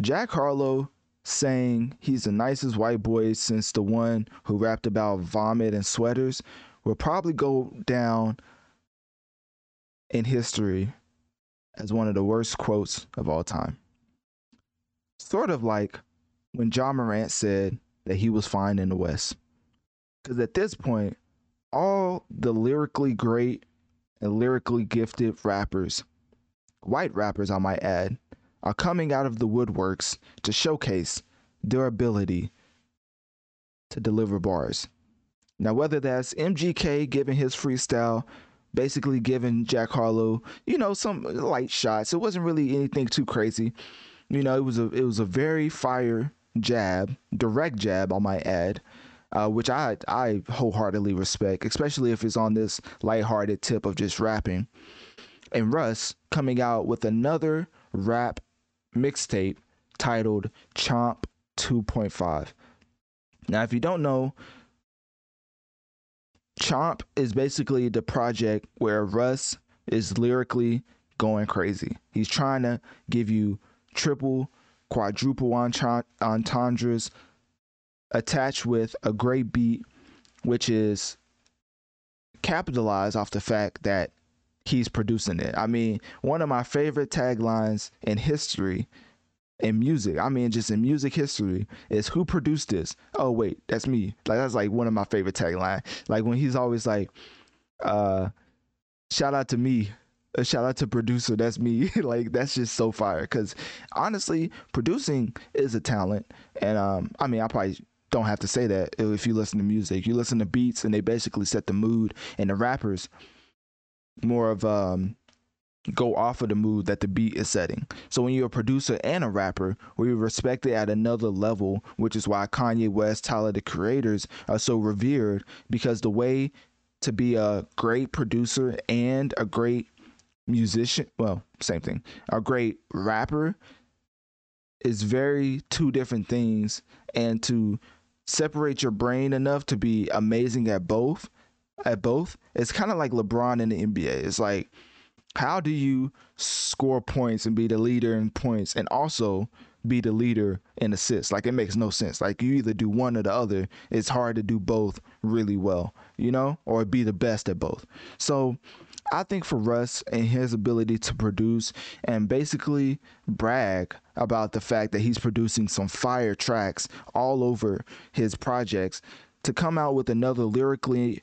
Jack Harlow saying he's the nicest white boy since the one who rapped about vomit and sweaters will probably go down in history as one of the worst quotes of all time. Sort of like when John Morant said that he was fine in the West. Because at this point, all the lyrically great and lyrically gifted rappers, white rappers I might add, are coming out of the woodworks to showcase their ability to deliver bars. Now, whether that's MGK giving his freestyle, basically giving Jack Harlow, some light shots. It wasn't really anything too crazy. It was a very fire jab, direct jab, I might add, which I wholeheartedly respect, especially if it's on this lighthearted tip of just rapping. And Russ coming out with another rap mixtape titled CHOMP 2.5. Now, if you don't know, CHOMP is basically the project where Russ is lyrically going crazy. He's trying to give you triple, quadruple entendres attached with a great beat, which is capitalized off the fact that he's producing it. I mean, one of my favorite taglines in history, in music, I mean, just in music history, is who produced this? Oh, wait, that's me. That's like one of my favorite taglines. Like when he's always like, shout out to me. Shout out to producer. That's me. Like, that's just so fire. Because honestly, producing is a talent. And I mean, I probably don't have to say that if you listen to music. You listen to beats and they basically set the mood, and the rappers more of go off of the mood that the beat is setting. So when you're a producer and a rapper, we're respected at another level, which is why Kanye West, Tyler the Creators are so revered, because the way to be a great producer and a great musician, well, same thing, a great rapper is very two different things, and to separate your brain enough to be amazing at both, it's kind of like LeBron in the NBA. It's like, how do you score points and be the leader in points and also be the leader in assists? Like, it makes no sense. Like, you either do one or the other. It's hard to do both really well, or be the best at both. So I think for Russ and his ability to produce and basically brag about the fact that he's producing some fire tracks all over his projects, to come out with another lyrically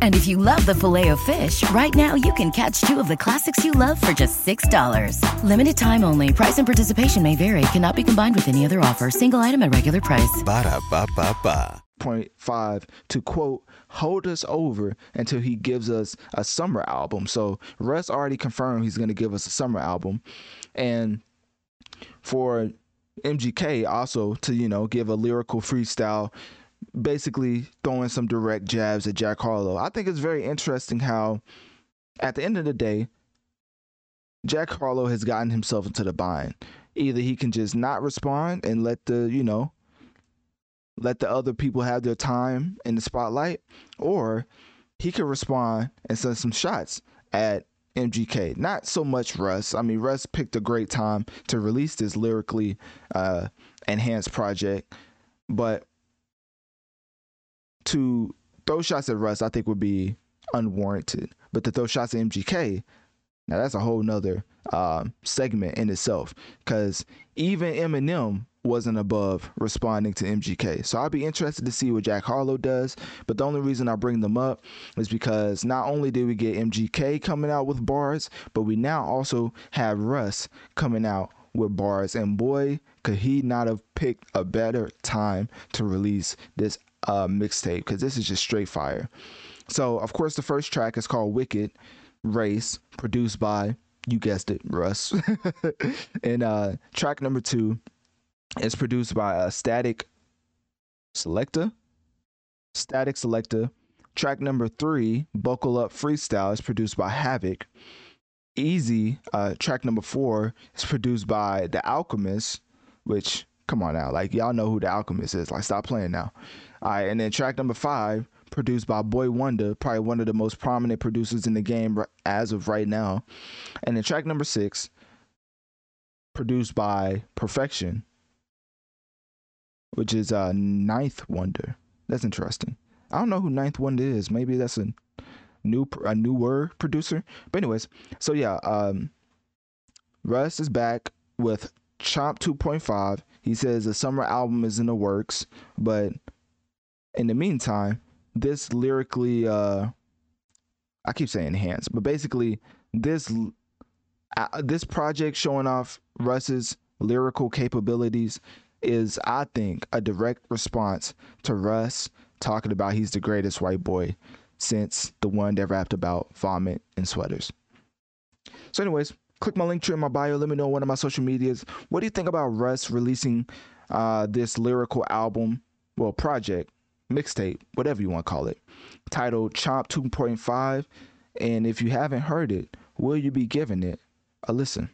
And if you love the Filet-O-Fish, right now you can catch two of the classics you love for just $6. Limited time only. Price and participation may vary. Cannot be combined with any other offer. Single item at regular price. Ba-da-ba-ba-ba. 0.5 to, quote, hold us over until he gives us a summer album. So Russ already confirmed he's going to give us a summer album. And for MGK also to, give a lyrical freestyle, basically throwing some direct jabs at Jack Harlow. I think it's very interesting how at the end of the day, Jack Harlow has gotten himself into the bind. Either he can just not respond and let the other people have their time in the spotlight, or he could respond and send some shots at MGK. Not so much Russ. I mean, Russ picked a great time to release this lyrically enhanced project, but to throw shots at Russ, I think would be unwarranted. But to throw shots at MGK, now that's a whole nother segment in itself, because even Eminem wasn't above responding to MGK. So I'd be interested to see what Jack Harlow does. But the only reason I bring them up is because not only did we get MGK coming out with bars, but we now also have Russ coming out with bars. And boy, could he not have picked a better time to release this mixtape, because this is just straight fire. So, of course, the first track is called Wicked Race, produced by, you guessed it, Russ. And track number 2 is produced by Statik Selektah, Track number 3, Buckle Up Freestyle, is produced by Havoc. Easy, track number 4, is produced by the Alchemist, which, come on now, like, y'all know who the Alchemist is. Like, stop playing now. All right, and then track number 5, produced by Boy Wonder, probably one of the most prominent producers in the game as of right now. And then track number 6, produced by Perfection, which is Ninth Wonder. That's interesting. I don't know who Ninth Wonder is. Maybe that's a newer producer. But anyways, so yeah, Russ is back with CHOMP 2.5. He says the summer album is in the works, but in the meantime, this lyrically, I keep saying enhanced, but basically this project showing off Russ's lyrical capabilities is, I think, a direct response to Russ talking about he's the greatest white boy since the one that rapped about vomit and sweaters. So anyways, click my link tree in my bio. Let me know on one of my social medias. What do you think about Russ releasing this lyrical album, well, project, mixtape, whatever you want to call it, titled CHOMP 2.5? And if you haven't heard it, will you be giving it a listen?